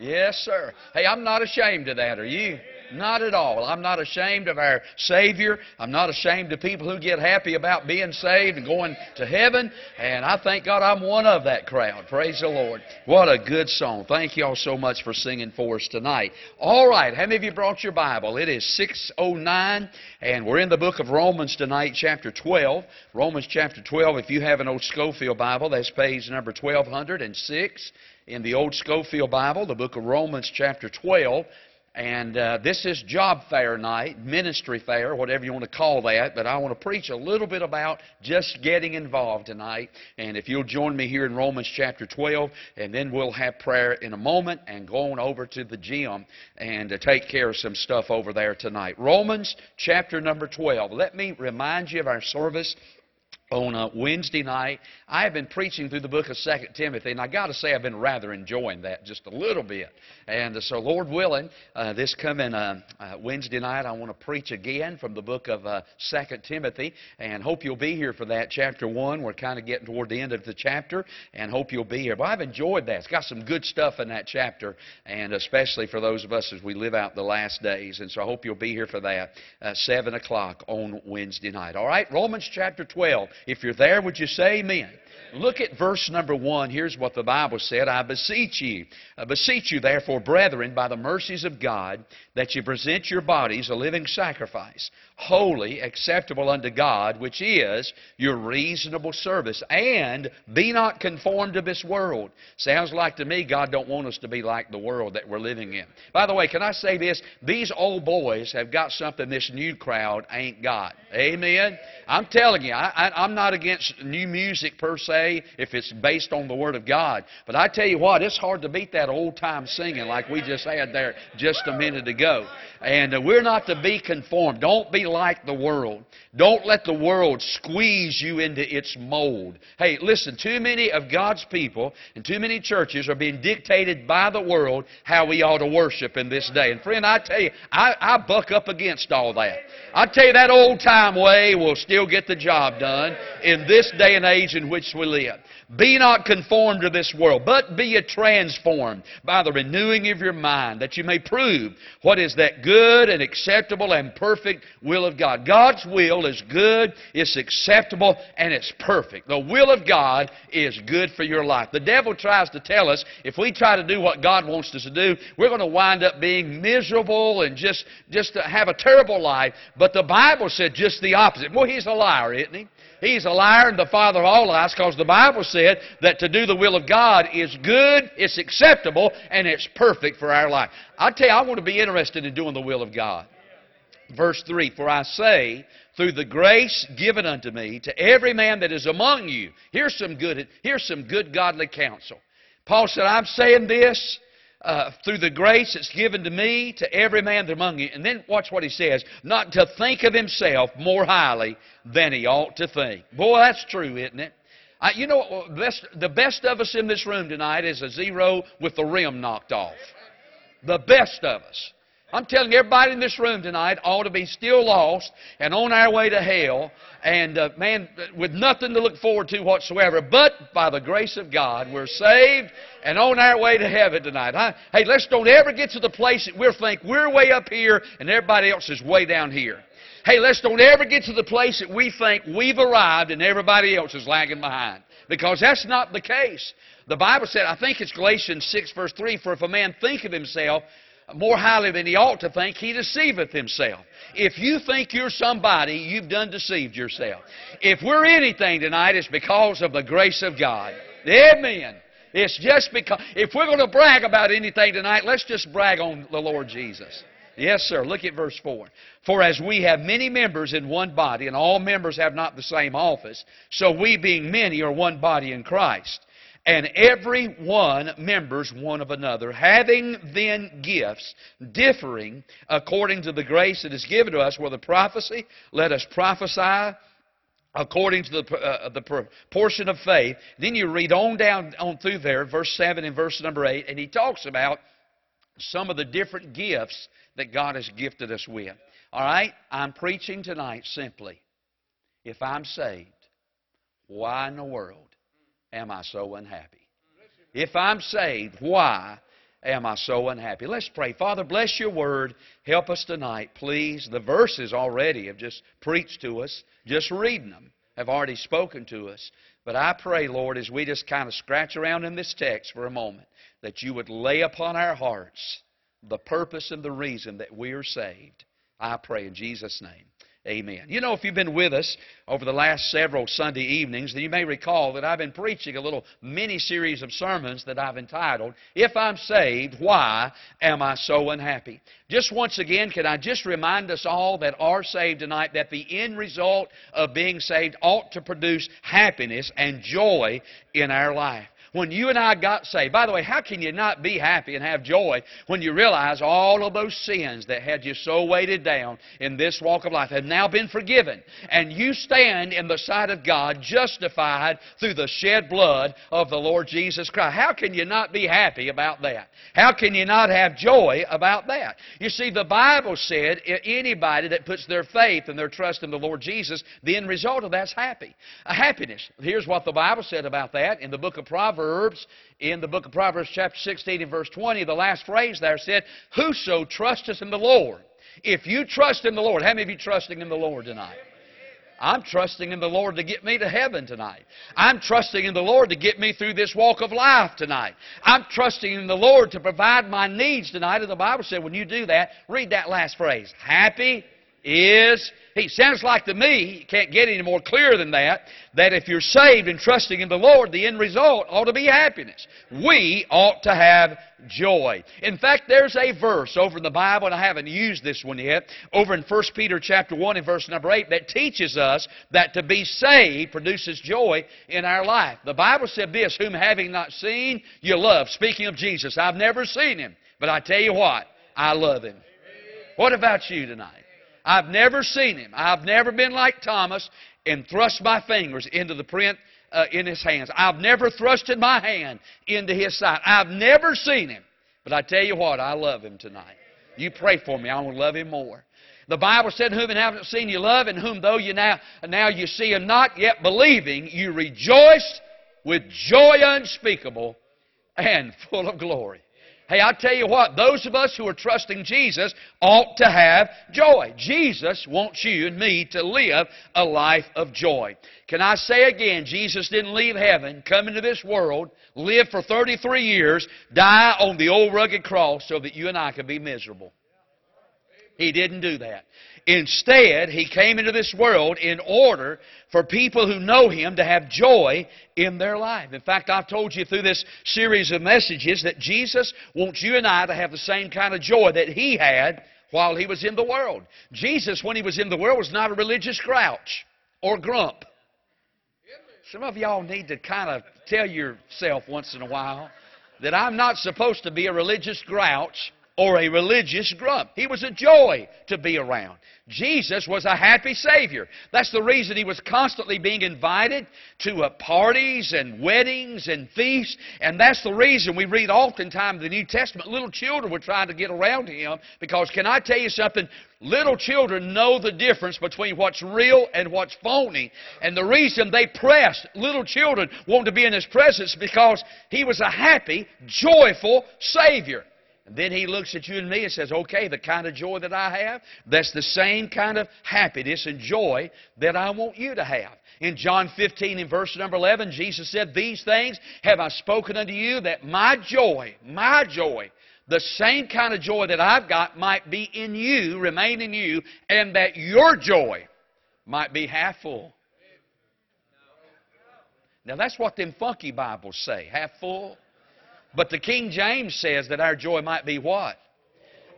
Yes, sir. Hey, I'm not ashamed of that, are you? Not at all. I'm not ashamed of our Savior. I'm not ashamed of people who get happy about being saved and going to heaven. And I thank God I'm one of that crowd. Praise the Lord. What a good song. Thank you all so much for singing for us tonight. All right. How many of you brought your Bible? It is 609, and we're in the book of Romans tonight, chapter 12. Romans chapter 12, if you have an old Schofield Bible, that's page number 1206 in the old Schofield Bible, the book of Romans chapter 12. And this is job fair night, ministry fair, whatever you want to call that. But I want to preach a little bit about just getting involved tonight. And if you'll join me here in Romans chapter 12, and then we'll have prayer in a moment and go on over to the gym and take care of some stuff over there tonight. Romans chapter number 12. Let me remind you of our service on a Wednesday night. I have been preaching through the book of 2 Timothy, and I've got to say I've been rather enjoying that just a little bit. And so, Lord willing, this coming Wednesday night, I want to preach again from the book of 2 Timothy, and hope you'll be here for that. Chapter 1, we're kind of getting toward the end of the chapter, and hope you'll be here. But I've enjoyed that. It's got some good stuff in that chapter, and especially for those of us as we live out the last days. And so I hope you'll be here for that, 7 o'clock on Wednesday night. All right, Romans chapter 12. If you're there, would you say amen? Look at verse number 1. Here's what the Bible said. I beseech you, therefore, brethren, by the mercies of God, that you present your bodies a living sacrifice, holy, acceptable unto God, which is your reasonable service. And be not conformed to this world. Sounds like to me God don't want us to be like the world that we're living in. By the way, can I say this? These old boys have got something this new crowd ain't got. Amen? I'm telling you, I'm not against new music per se, if it's based on the Word of God. But I tell you what, it's hard to beat that old-time singing like we just had there just a minute ago. And we're not to be conformed. Don't be like the world. Don't let the world squeeze you into its mold. Hey, listen, too many of God's people and too many churches are being dictated by the world how we ought to worship in this day. And friend, I tell you, I buck up against all that. I tell you, that old-time way will still get the job done in this day and age in which we live. Be not conformed to this world, but be ye transformed by the renewing of your mind, that you may prove what is that good and acceptable and perfect will of God. God's will is good, it's acceptable, and it's perfect. The will of God is good for your life. The devil tries to tell us if we try to do what God wants us to do, we're going to wind up being miserable and just have a terrible life. But the Bible said just the opposite. Well, he's a liar, isn't he? He's a liar and the father of all lies, because the Bible said that to do the will of God is good, it's acceptable, and it's perfect for our life. I tell you, I want to be interested in doing the will of God. Verse 3, for I say, through the grace given unto me to every man that is among you. Here's some good godly counsel. Paul said, I'm saying this through the grace that's given to me, to every man among you. And then watch what he says. Not to think of himself more highly than he ought to think. Boy, that's true, isn't it? You know, the best of us in this room tonight is a zero with the rim knocked off. The best of us. I'm telling you, everybody in this room tonight ought to be still lost and on our way to hell. And, man, with nothing to look forward to whatsoever. But by the grace of God, we're saved and on our way to heaven tonight. Hey, let's don't ever get to the place that we'll think we're way up here and everybody else is way down here. Hey, let's don't ever get to the place that we think we've arrived and everybody else is lagging behind. Because that's not the case. The Bible said, I think it's Galatians 6, verse 3, for if a man think of himself more highly than he ought to think, he deceiveth himself. If you think you're somebody, you've done deceived yourself. If we're anything tonight, it's because of the grace of God. Amen. It's just because, if we're going to brag about anything tonight, let's just brag on the Lord Jesus. Yes, sir. Look at verse 4. For as we have many members in one body, and all members have not the same office, so we being many are one body in Christ. And every one members one of another, having then gifts differing according to the grace that is given to us. Whether prophecy, let us prophesy according to the proportion of faith. Then you read on down on through there, verse 7 and verse number 8, and he talks about some of the different gifts that God has gifted us with. All right, I'm preaching tonight simply. If I'm saved, why in the world am I so unhappy? If I'm saved, why am I so unhappy? Let's pray. Father, bless your word. Help us tonight, please. The verses already have just preached to us. Just reading them have already spoken to us. But I pray, Lord, as we just kind of scratch around in this text for a moment, that you would lay upon our hearts the purpose and the reason that we are saved. I pray in Jesus' name. Amen. You know, if you've been with us over the last several Sunday evenings, then you may recall that I've been preaching a little mini-series of sermons that I've entitled, If I'm Saved, Why Am I So Unhappy? Just once again, can I just remind us all that are saved tonight that the end result of being saved ought to produce happiness and joy in our life. When you and I got saved, by the way, how can you not be happy and have joy when you realize all of those sins that had you so weighted down in this walk of life have now been forgiven, and you stand in the sight of God justified through the shed blood of the Lord Jesus Christ? How can you not be happy about that? How can you not have joy about that? You see, the Bible said anybody that puts their faith and their trust in the Lord Jesus, the end result of that's happy. A happiness. Here's what the Bible said about that in the book of Proverbs. In the book of Proverbs chapter 16 and verse 20, the last phrase there said, whoso trusteth in the Lord. If you trust in the Lord, how many of you trusting in the Lord tonight? I'm trusting in the Lord to get me to heaven tonight. I'm trusting in the Lord to get me through this walk of life tonight. I'm trusting in the Lord to provide my needs tonight. And the Bible said when you do that, read that last phrase, happy is he. Sounds like to me, you can't get any more clear than that if you're saved and trusting in the Lord, the end result ought to be happiness. We ought to have joy. In fact, there's a verse over in the Bible, and I haven't used this one yet, over in 1 Peter chapter 1 and verse number 8 that teaches us that to be saved produces joy in our life. The Bible said this, whom having not seen, you love. Speaking of Jesus, I've never seen him, but I tell you what, I love him. What about you tonight? I've never seen him. I've never been like Thomas and thrust my fingers into the print in his hands. I've never thrusted my hand into his side. I've never seen him. But I tell you what, I love him tonight. You pray for me. I want to love him more. The Bible said, whom you haven't seen you love, and whom though you now you see him not, yet believing, you rejoice with joy unspeakable and full of glory. Hey, I tell you what, those of us who are trusting Jesus ought to have joy. Jesus wants you and me to live a life of joy. Can I say again, Jesus didn't leave heaven, come into this world, live for 33 years, die on the old rugged cross so that you and I could be miserable. He didn't do that. Instead, He came into this world in order for people who know Him to have joy in their life. In fact, I've told you through this series of messages that Jesus wants you and I to have the same kind of joy that He had while He was in the world. Jesus, when He was in the world, was not a religious grouch or grump. Some of y'all need to kind of tell yourself once in a while that I'm not supposed to be a religious grouch or a religious grump. He was a joy to be around. Jesus was a happy Savior. That's the reason He was constantly being invited to parties and weddings and feasts. And that's the reason we read oftentimes in the New Testament, little children were trying to get around Him. Because can I tell you something? Little children know the difference between what's real and what's phony. And the reason they pressed little children wanting to be in His presence because He was a happy, joyful Savior. Then He looks at you and me and says, okay, the kind of joy that I have, that's the same kind of happiness and joy that I want you to have. In John 15 and verse number 11, Jesus said, these things have I spoken unto you that my joy, the same kind of joy that I've got might be in you, remain in you, and that your joy might be half full. Now that's what them funky Bibles say, half full. But the King James says that our joy might be what?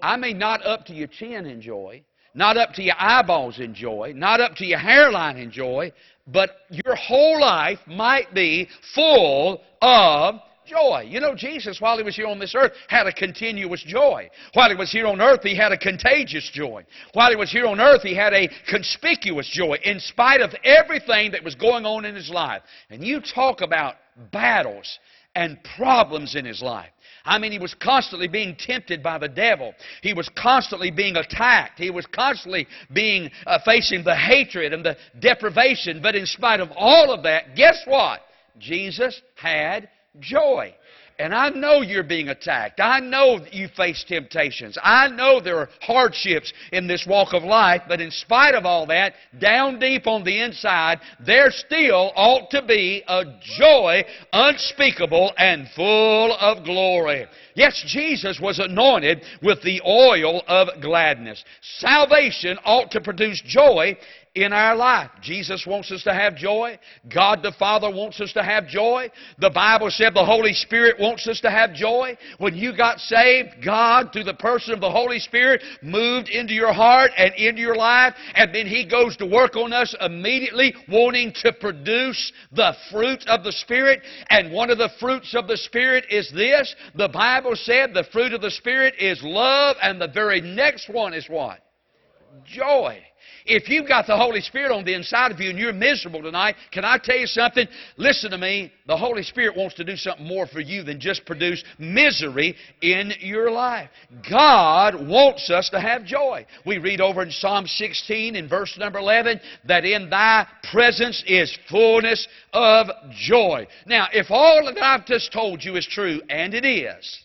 I mean, not up to your chin in joy, not up to your eyeballs in joy, not up to your hairline in joy, but your whole life might be full of joy. You know, Jesus, while He was here on this earth, had a continuous joy. While He was here on earth, He had a contagious joy. While He was here on earth, He had a conspicuous joy in spite of everything that was going on in His life. And you talk about battles and problems in His life. I mean, He was constantly being tempted by the devil. He was constantly being attacked. He was constantly being facing the hatred and the deprivation. But in spite of all of that, guess what? Jesus had joy. And I know you're being attacked. I know that you face temptations. I know there are hardships in this walk of life. But in spite of all that, down deep on the inside, there still ought to be a joy unspeakable and full of glory. Yes, Jesus was anointed with the oil of gladness. Salvation ought to produce joy in our life. Jesus wants us to have joy. God the Father wants us to have joy. The Bible said the Holy Spirit wants us to have joy. When you got saved, God, through the person of the Holy Spirit, moved into your heart and into your life, and then He goes to work on us immediately, wanting to produce the fruit of the Spirit. And one of the fruits of the Spirit is this. The Bible said the fruit of the Spirit is love, and the very next one is what? Joy. If you've got the Holy Spirit on the inside of you and you're miserable tonight, can I tell you something? Listen to me. The Holy Spirit wants to do something more for you than just produce misery in your life. God wants us to have joy. We read over in Psalm 16 in verse number 11 that in thy presence is fullness of joy. Now, if all that I've just told you is true, and it is,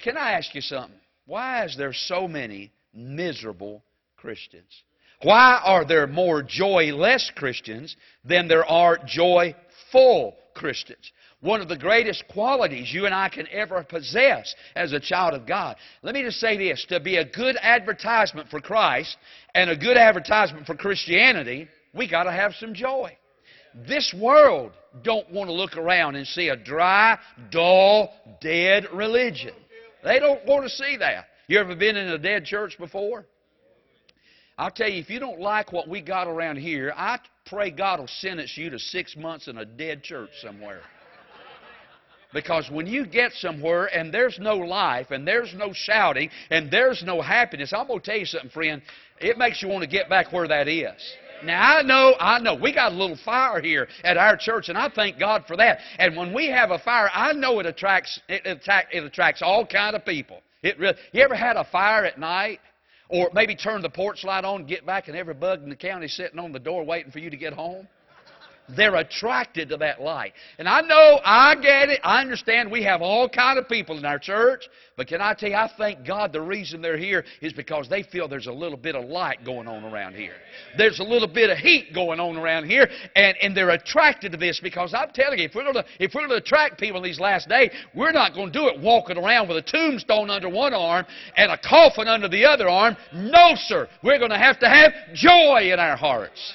can I ask you something? Why is there so many miserable Christians? Why are there more joyless Christians than there are joyful Christians? One of the greatest qualities you and I can ever possess as a child of God. Let me just say this. To be a good advertisement for Christ and a good advertisement for Christianity, we got to have some joy. This world don't want to look around and see a dry, dull, dead religion. They don't want to see that. You ever been in a dead church before? I'll tell you, if you don't like what we got around here, I pray God will sentence you to 6 months in a dead church somewhere. Because when you get somewhere and there's no life and there's no shouting and there's no happiness, I'm going to tell you something, friend, it makes you want to get back where that is. Now, I know, we got a little fire here at our church, and I thank God for that. And when we have a fire, I know it attracts all kinds of people. You ever had a fire at night? Or maybe turn the porch light on, get back, and every bug in the county sitting on the door waiting for you to get home. They're attracted to that light. And I know, I get it, I understand we have all kinds of people in our church. But can I tell you, I thank God the reason they're here is because they feel there's a little bit of light going on around here. There's a little bit of heat going on around here. And they're attracted to this because I'm telling you, if we're going to attract people in these last days, we're not going to do it walking around with a tombstone under one arm and a coffin under the other arm. No, sir. We're going to have joy in our hearts.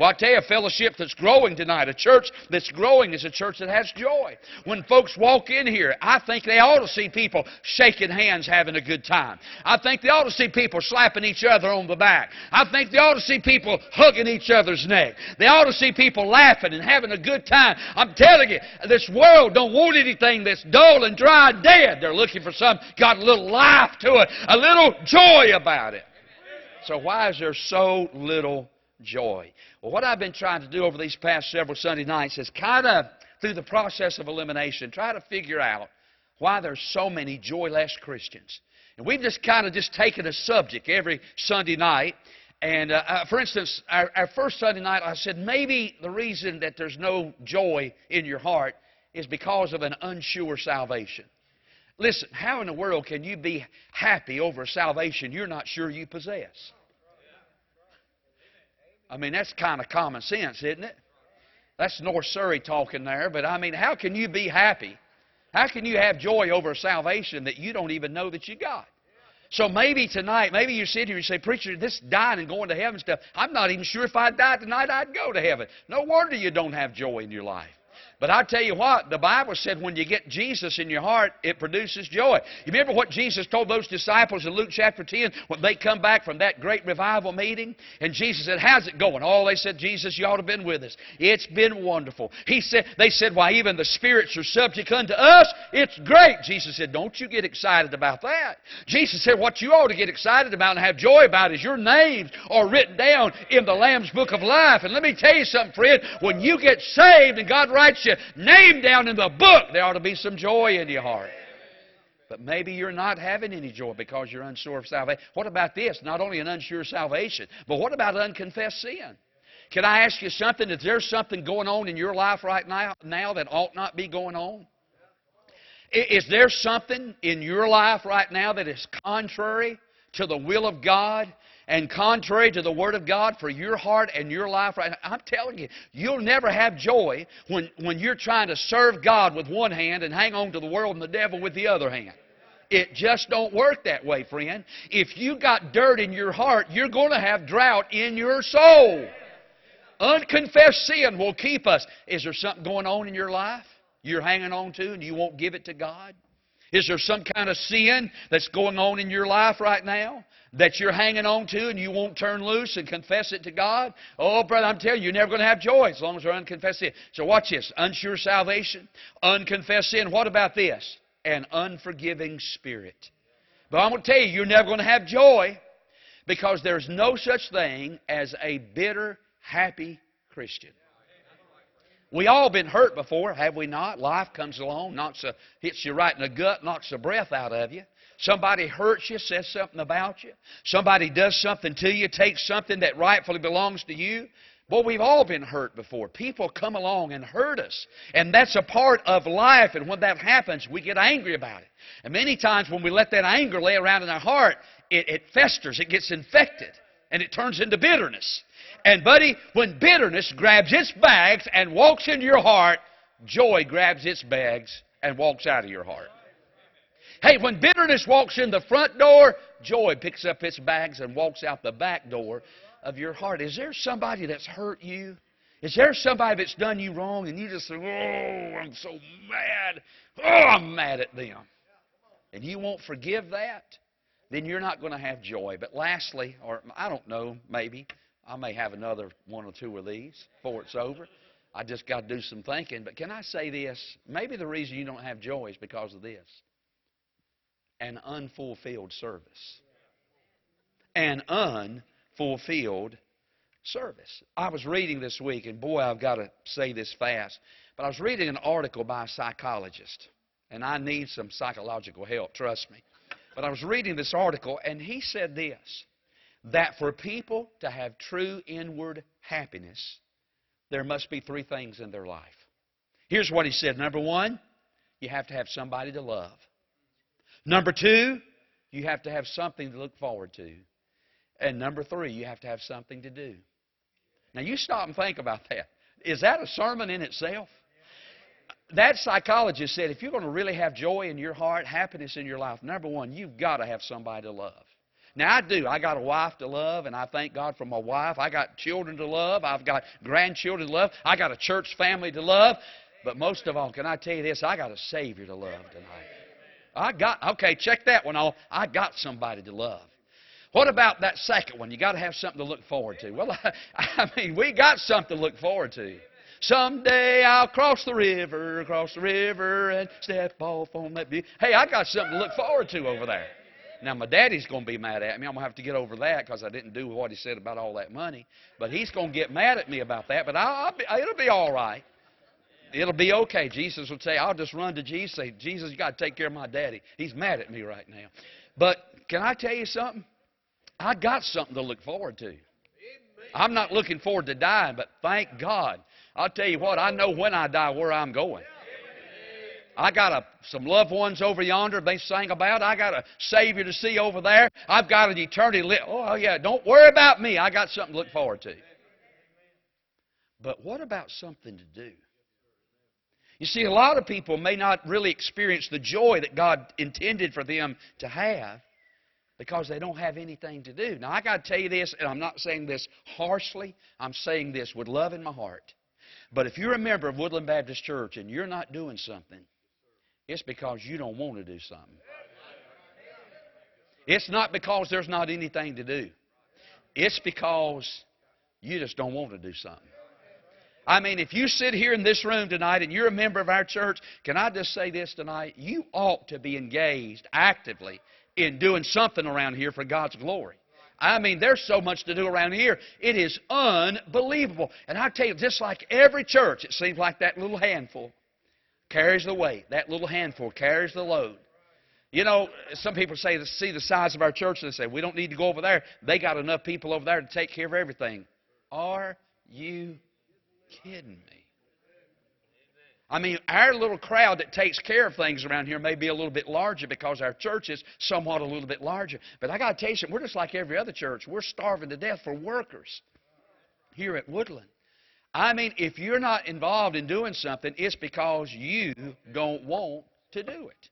Well, I tell you, a fellowship that's growing tonight, a church that's growing is a church that has joy. When folks walk in here, I think they ought to see people shaking hands, having a good time. I think they ought to see people slapping each other on the back. I think they ought to see people hugging each other's neck. They ought to see people laughing and having a good time. I'm telling you, this world don't want anything that's dull and dry and dead. They're looking for something got a little life to it, a little joy about it. So why is there so little joy? Well, what I've been trying to do over these past several Sunday nights is kind of, through the process of elimination, try to figure out why there's so many joyless Christians. And we've just kind of just taken a subject every Sunday night. And for instance, our first Sunday night, I said maybe the reason that there's no joy in your heart is because of an unsure salvation. Listen, how in the world can you be happy over salvation you're not sure you possess? I mean, that's kind of common sense, isn't it? That's North Surrey talking there. But I mean, how can you be happy? How can you have joy over a salvation that you don't even know that you got? So maybe tonight, maybe you sit here and say, preacher, this dying and going to heaven stuff, I'm not even sure if I died tonight I'd go to heaven. No wonder you don't have joy in your life. But I tell you what, the Bible said when you get Jesus in your heart, it produces joy. You remember what Jesus told those disciples in Luke chapter 10 when they come back from that great revival meeting? And Jesus said, how's it going? Oh, they said, Jesus, you ought to have been with us. It's been wonderful. They said, why, even the spirits are subject unto us. It's great. Jesus said, don't you get excited about that. Jesus said, what you ought to get excited about and have joy about is your names are written down in the Lamb's Book of Life. And let me tell you something, friend, when you get saved and God writes you name down in the book, there ought to be some joy in your heart. But maybe you're not having any joy because you're unsure of salvation. What about this? Not only an unsure salvation, but what about unconfessed sin? Can I ask you something? Is there something going on in your life right now that ought not be going on? Is there something in your life right now that is contrary to the will of God and contrary to the Word of God for your heart and your life right now? I'm telling you, you'll never have joy when you're trying to serve God with one hand and hang on to the world and the devil with the other hand. It just don't work that way, friend. If you got dirt in your heart, you're going to have drought in your soul. Unconfessed sin will keep us. Is there something going on in your life you're hanging on to and you won't give it to God? Is there some kind of sin that's going on in your life right now that you're hanging on to and you won't turn loose and confess it to God? Oh, brother, I'm telling you, you're never going to have joy as long as you're unconfessed sin. So watch this. Unsure salvation, unconfessed sin. What about this? An unforgiving spirit. But I'm going to tell you, you're never going to have joy because there's no such thing as a bitter, happy Christian. We all been hurt before, have we not? Life comes along, hits you right in the gut, knocks the breath out of you. Somebody hurts you, says something about you. Somebody does something to you, takes something that rightfully belongs to you. Boy, we've all been hurt before. People come along and hurt us. And that's a part of life. And when that happens, we get angry about it. And many times when we let that anger lay around in our heart, it festers, it gets infected, and it turns into bitterness. And buddy, when bitterness grabs its bags and walks into your heart, joy grabs its bags and walks out of your heart. Hey, when bitterness walks in the front door, joy picks up its bags and walks out the back door of your heart. Is there somebody that's hurt you? Is there somebody that's done you wrong and you just say, oh, I'm so mad. Oh, I'm mad at them. And you won't forgive that? Then you're not going to have joy. But lastly, or I don't know, maybe, I may have another one or two of these before it's over. I just got to do some thinking. But can I say this? Maybe the reason you don't have joy is because of this. An unfulfilled service. An unfulfilled service. I was reading this week, and boy, I've got to say this fast, but I was reading an article by a psychologist, and I need some psychological help, trust me. But I was reading this article, and he said this, that for people to have true inward happiness, there must be three things in their life. Here's what he said. Number one, you have to have somebody to love. Number two, you have to have something to look forward to. And number three, you have to have something to do. Now, you stop and think about that. Is that a sermon in itself? That psychologist said if you're going to really have joy in your heart, happiness in your life, number one, you've got to have somebody to love. Now, I do. I got a wife to love, and I thank God for my wife. I got children to love. I've got grandchildren to love. I got a church family to love. But most of all, can I tell you this? I got a Savior to love tonight. Okay, check that one off. I got somebody to love. What about that second one? You got to have something to look forward to. Well, I mean, we got something to look forward to. Someday I'll cross the river, and step off on that beach. Hey, I got something to look forward to over there. Now, my daddy's going to be mad at me. I'm going to have to get over that because I didn't do what he said about all that money. But he's going to get mad at me about that, but it'll be all right. It'll be okay. Jesus will say, I'll just run to Jesus and say, Jesus, you've got to take care of my daddy. He's mad at me right now. But can I tell you something? I got something to look forward to. I'm not looking forward to dying, but thank God. I'll tell you what, I know when I die where I'm going. I got some loved ones over yonder they sang about. I got a Savior to see over there. I've got an eternity. Oh, yeah, don't worry about me. I got something to look forward to. But what about something to do? You see, a lot of people may not really experience the joy that God intended for them to have because they don't have anything to do. Now, I got to tell you this, and I'm not saying this harshly. I'm saying this with love in my heart. But if you're a member of Woodland Baptist Church and you're not doing something, it's because you don't want to do something. It's not because there's not anything to do. It's because you just don't want to do something. I mean, if you sit here in this room tonight and you're a member of our church, can I just say this tonight? You ought to be engaged actively in doing something around here for God's glory. I mean, there's so much to do around here. It is unbelievable. And I tell you, just like every church, it seems like that little handful carries the weight. That little handful carries the load. You know, some people say to see the size of our church, and they say, we don't need to go over there. They got enough people over there to take care of everything. Are you kidding me? I mean, our little crowd that takes care of things around here may be a little bit larger because our church is somewhat a little bit larger. But I got to tell you something, we're just like every other church. We're starving to death for workers here at Woodland. I mean, if you're not involved in doing something, it's because you don't want to do it.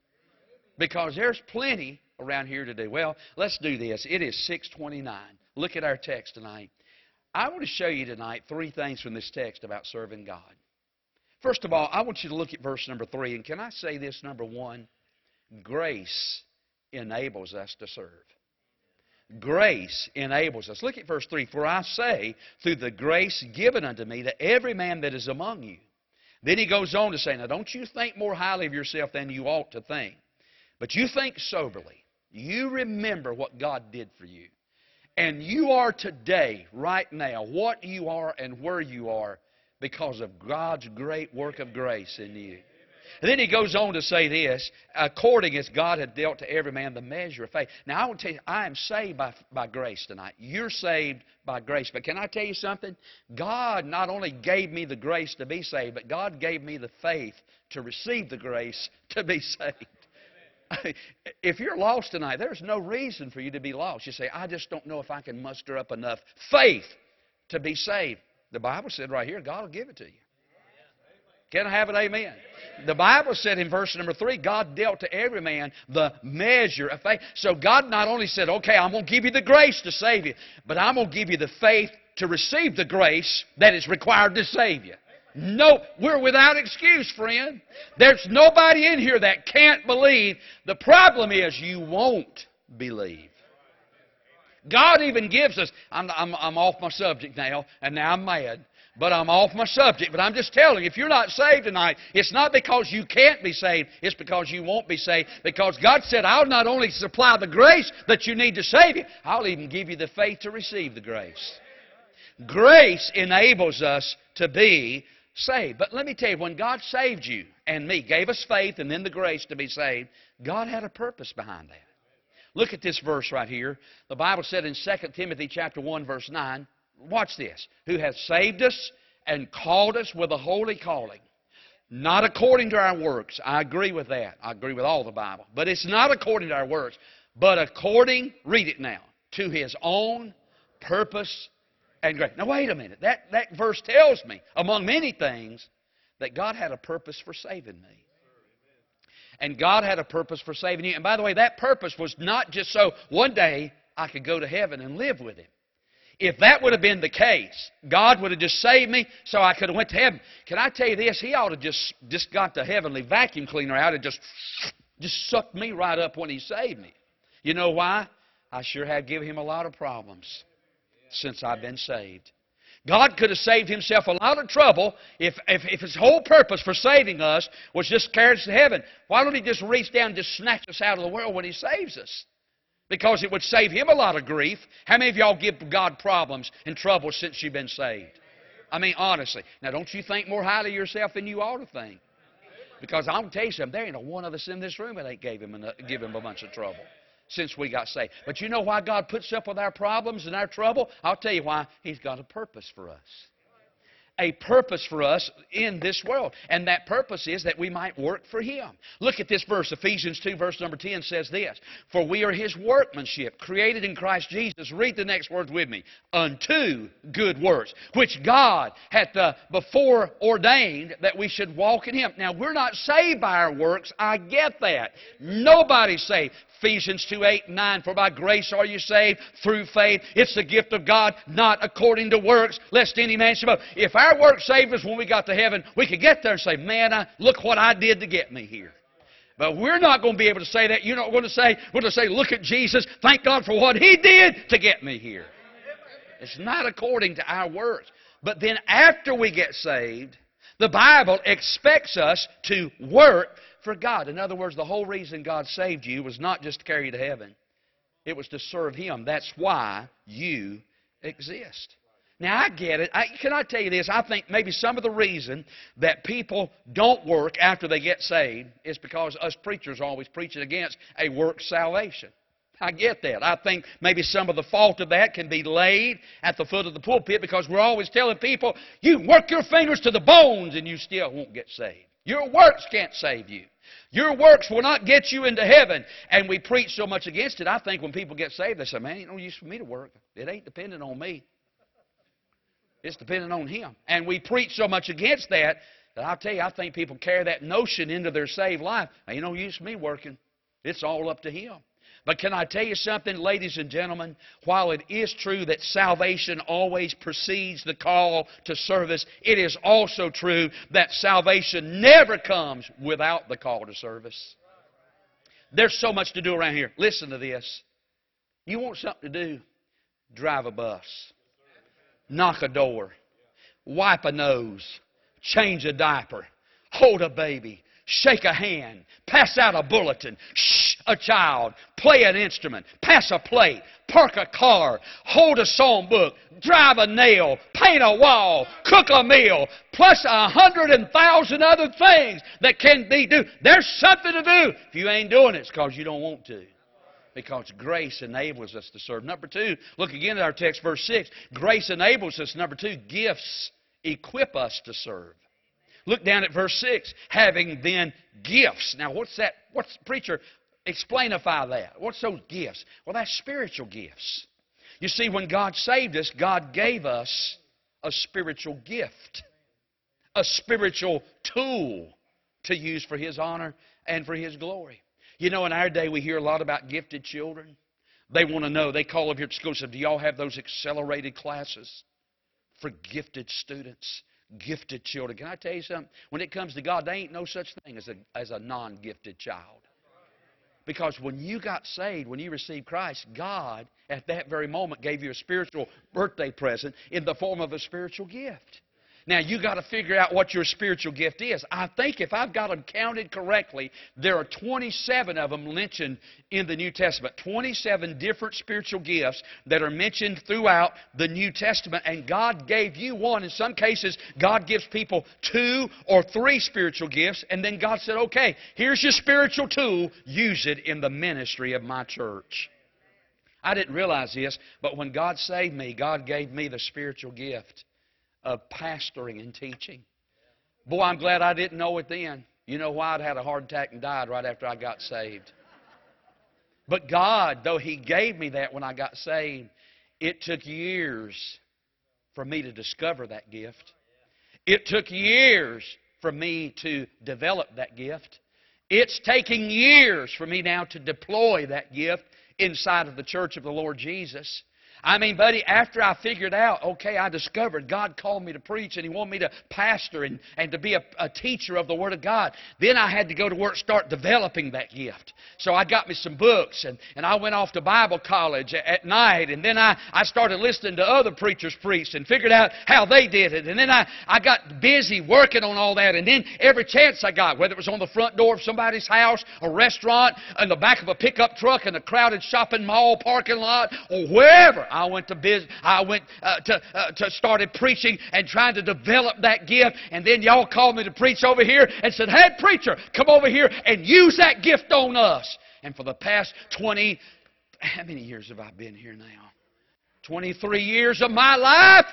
Because there's plenty around here today. Well, let's do this. It is 6:29. Look at our text tonight. I want to show you tonight three things from this text about serving God. First of all, I want you to look at verse number 3. And can I say this, number one? Grace enables us to serve. Grace enables us. Look at verse 3. For I say, through the grace given unto me, to every man that is among you. Then he goes on to say, now don't you think more highly of yourself than you ought to think. But you think soberly. You remember what God did for you. And you are today, right now, what you are and where you are because of God's great work of grace in you. And then he goes on to say this, according as God had dealt to every man the measure of faith. Now, I want to tell you, I am saved by grace tonight. You're saved by grace. But can I tell you something? God not only gave me the grace to be saved, but God gave me the faith to receive the grace to be saved. If you're lost tonight, there's no reason for you to be lost. You say, I just don't know if I can muster up enough faith to be saved. The Bible said right here, God will give it to you. Can I have an amen? The Bible said in verse number 3, God dealt to every man the measure of faith. So God not only said, okay, I'm going to give you the grace to save you, but I'm going to give you the faith to receive the grace that is required to save you. No, we're without excuse, friend. There's nobody in here that can't believe. The problem is you won't believe. God even gives us, I'm off my subject now, and now I'm mad, but I'm off my subject. But I'm just telling you, if you're not saved tonight, it's not because you can't be saved, it's because you won't be saved. Because God said, I'll not only supply the grace that you need to save you, I'll even give you the faith to receive the grace. Grace enables us to be saved. But let me tell you, when God saved you and me, gave us faith and then the grace to be saved, God had a purpose behind that. Look at this verse right here. The Bible said in 2 Timothy chapter 1, verse 9, watch this, who has saved us and called us with a holy calling, not according to our works. I agree with that. I agree with all the Bible. But it's not according to our works, but according, read it now, to His own purpose and grace. Now wait a minute. That verse tells me, among many things, that God had a purpose for saving me. And God had a purpose for saving you. And by the way, that purpose was not just so one day I could go to heaven and live with Him. If that would have been the case, God would have just saved me so I could have went to heaven. Can I tell you this? He ought to just got the heavenly vacuum cleaner out and just sucked me right up when He saved me. You know why? I sure have given Him a lot of problems since I've been saved. God could have saved Himself a lot of trouble if His whole purpose for saving us was just carry us to heaven. Why don't He just reach down and just snatch us out of the world when He saves us? Because it would save Him a lot of grief. How many of y'all give God problems and trouble since you've been saved? I mean, honestly. Now, don't you think more highly of yourself than you ought to think? Because I'm going to tell you something, there ain't one of us in this room that ain't give Him a bunch of trouble since we got saved. But you know why God puts up with our problems and our trouble? I'll tell you why. He's got a purpose for us. A purpose for us in this world. And that purpose is that we might work for Him. Look at this verse. Ephesians 2 verse number 10 says this. For we are His workmanship, created in Christ Jesus. Read the next words with me. Unto good works, which God hath before ordained that we should walk in Him. Now, we're not saved by our works. I get that. Nobody's saved. Ephesians 2, 8, 9, for by grace are you saved through faith. It's the gift of God, not according to works, lest any man should boast. If our work saved us when we got to heaven, we could get there and say, man, look what I did to get me here. But we're not going to be able to say that. You're not going to say, we're going to say, look at Jesus, thank God for what He did to get me here. It's not according to our works. But then after we get saved, the Bible expects us to work for God. In other words, the whole reason God saved you was not just to carry you to heaven. It was to serve Him. That's why you exist. Now, I get it. Can I tell you this? I think maybe some of the reason that people don't work after they get saved is because us preachers are always preaching against a work salvation. I get that. I think maybe some of the fault of that can be laid at the foot of the pulpit because we're always telling people, you work your fingers to the bones and you still won't get saved. Your works can't save you. Your works will not get you into heaven. And we preach so much against it, I think when people get saved, they say, man, it ain't no use for me to work. It ain't dependent on me. It's dependent on Him. And we preach so much against that, that I'll tell you, I think people carry that notion into their saved life. Now, you know, use me working. It's all up to Him. But can I tell you something, ladies and gentlemen? While it is true that salvation always precedes the call to service, it is also true that salvation never comes without the call to service. There's so much to do around here. Listen to this. You want something to do? Drive a bus. Knock a door. Wipe a nose. Change a diaper. Hold a baby. Shake a hand. Pass out a bulletin. Shh a child. Play an instrument. Pass a plate. Park a car. Hold a song book. Drive a nail. Paint a wall. Cook a meal. Plus 100,000 other things that can be done. There's something to do. If you ain't doing it, it's because you don't want to. Because grace enables us to serve. Number two, look again at our text, verse 6. Grace enables us. Number two, gifts equip us to serve. Look down at verse 6. Having then gifts. Now what's that? Preacher, explainify that. What's those gifts? Well, that's spiritual gifts. You see, when God saved us, God gave us a spiritual gift. A spiritual tool to use for His honor and for His glory. You know, in our day, we hear a lot about gifted children. They want to know. They call up here at school and say, do y'all have those accelerated classes for gifted students, gifted children? Can I tell you something? When it comes to God, there ain't no such thing as a non-gifted child. Because when you got saved, when you received Christ, God, at that very moment, gave you a spiritual birthday present in the form of a spiritual gift. Now, you've got to figure out what your spiritual gift is. I think if I've got them counted correctly, there are 27 of them mentioned in the New Testament. 27 different spiritual gifts that are mentioned throughout the New Testament. And God gave you one. In some cases, God gives people 2 or 3 spiritual gifts. And then God said, okay, here's your spiritual tool. Use it in the ministry of my church. I didn't realize this, but when God saved me, God gave me the spiritual gift of pastoring and teaching. Boy, I'm glad I didn't know it then. You know why? I'd had a heart attack and died right after I got saved. But God, though He gave me that when I got saved, it took years for me to discover that gift. It took years for me to develop that gift. It's taking years for me now to deploy that gift inside of the church of the Lord Jesus. I mean, buddy, after I figured out, okay, I discovered God called me to preach and He wanted me to pastor and to be a teacher of the Word of God. Then I had to go to work, start developing that gift. So I got me some books and I went off to Bible college at night, and then I started listening to other preachers preach and figured out how they did it. And then I got busy working on all that, and then every chance I got, whether it was on the front door of somebody's house, a restaurant, in the back of a pickup truck, in a crowded shopping mall parking lot, or wherever, I went to business. I went to started preaching and trying to develop that gift. And then y'all called me to preach over here and said, "Hey, preacher, come over here and use that gift on us." And for the past 20, how many years have I been here now? 23 years of my life,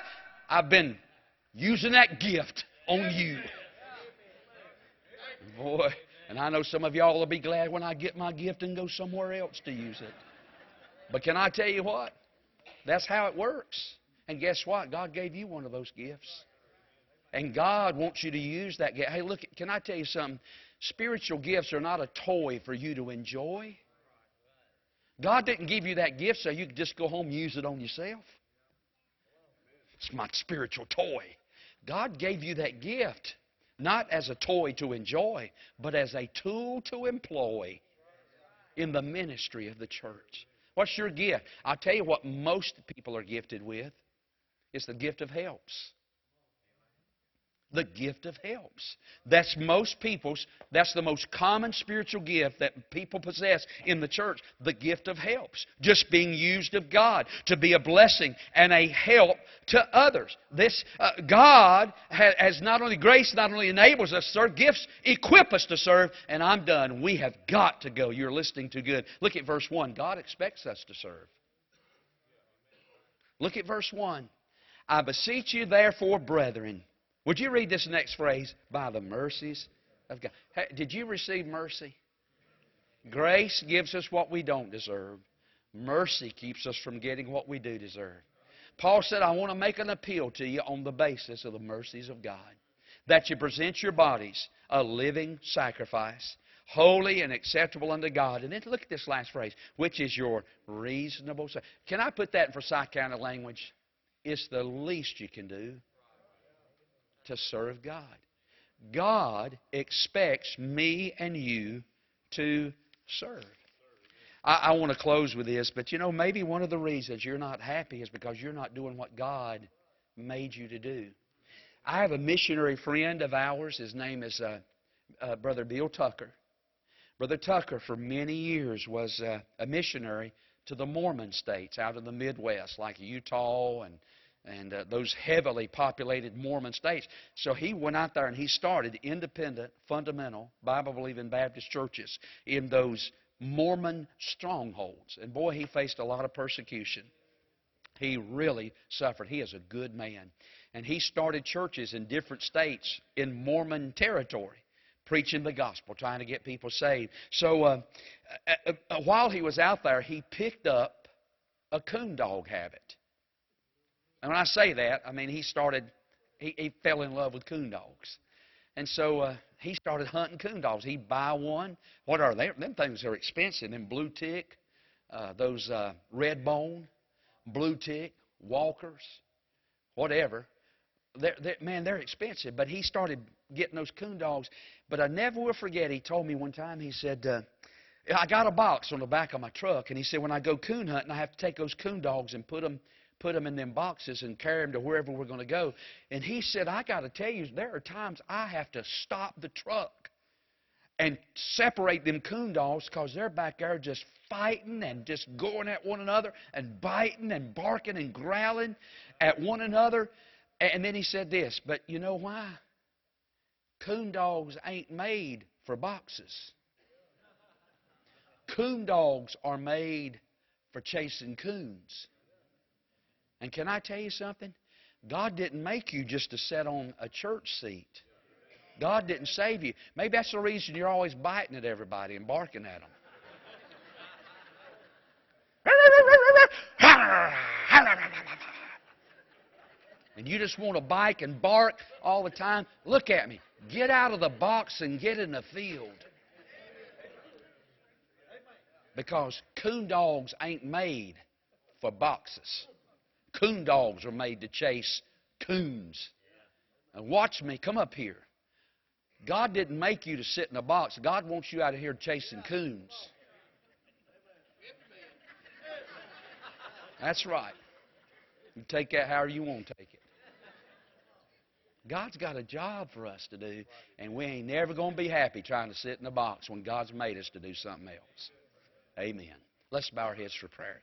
I've been using that gift on you, boy. And I know some of y'all will be glad when I get my gift and go somewhere else to use it. But can I tell you what? That's how it works. And guess what? God gave you one of those gifts. And God wants you to use that gift. Hey, look, can I tell you something? Spiritual gifts are not a toy for you to enjoy. God didn't give you that gift so you could just go home and use it on yourself. It's my spiritual toy. God gave you that gift not as a toy to enjoy, but as a tool to employ in the ministry of the church. What's your gift? I'll tell you what most people are gifted with. It's the gift of helps. The gift of helps. That's most people's. That's the most common spiritual gift that people possess in the church. The gift of helps. Just being used of God to be a blessing and a help to others. This God has not only grace, not only enables us to serve, gifts equip us to serve. And I'm done. We have got to go. You're listening too good. Look at verse 1. God expects us to serve. Look at verse 1. I beseech you, therefore, brethren. Would you read this next phrase? By the mercies of God. Hey, did you receive mercy? Grace gives us what we don't deserve. Mercy keeps us from getting what we do deserve. Paul said, I want to make an appeal to you on the basis of the mercies of God, that you present your bodies a living sacrifice, holy and acceptable unto God. And then look at this last phrase, which is your reasonable service. Can I put that in Forsyth County language? It's the least you can do to serve God. God expects me and you to serve. I want to close with this, but you know, maybe one of the reasons you're not happy is because you're not doing what God made you to do. I have a missionary friend of ours. His name is Brother Bill Tucker. Brother Tucker, for many years, was a missionary to the Mormon states out in the Midwest, like Utah and those heavily populated Mormon states. So he went out there and he started independent, fundamental, Bible-believing Baptist churches in those Mormon strongholds. And boy, he faced a lot of persecution. He really suffered. He is a good man. And he started churches in different states in Mormon territory, preaching the gospel, trying to get people saved. So while he was out there, he picked up a coon dog habit. And when I say that, I mean he fell in love with coon dogs. And so he started hunting coon dogs. He'd buy one. What are they? Them things are expensive. Them blue tick, those red bone, blue tick, walkers, whatever. They're expensive. But he started getting those coon dogs. But I never will forget, he told me one time, he said, I got a box on the back of my truck, and he said, when I go coon hunting, I have to take those coon dogs and put them in them boxes and carry them to wherever we're going to go. And he said, I got to tell you, there are times I have to stop the truck and separate them coon dogs because they're back there just fighting and just going at one another and biting and barking and growling at one another. And then he said this, but you know why? Coon dogs ain't made for boxes. Coon dogs are made for chasing coons. And can I tell you something? God didn't make you just to sit on a church seat. God didn't save you. Maybe that's the reason you're always biting at everybody and barking at them. And you just want to bike and bark all the time. Look at me. Get out of the box and get in the field. Because coon dogs ain't made for boxes. Coon dogs are made to chase coons. And watch me, come up here. God didn't make you to sit in a box. God wants you out of here chasing coons. That's right. You take that however you want to take it. God's got a job for us to do, and we ain't never going to be happy trying to sit in a box when God's made us to do something else. Amen. Let's bow our heads for prayer.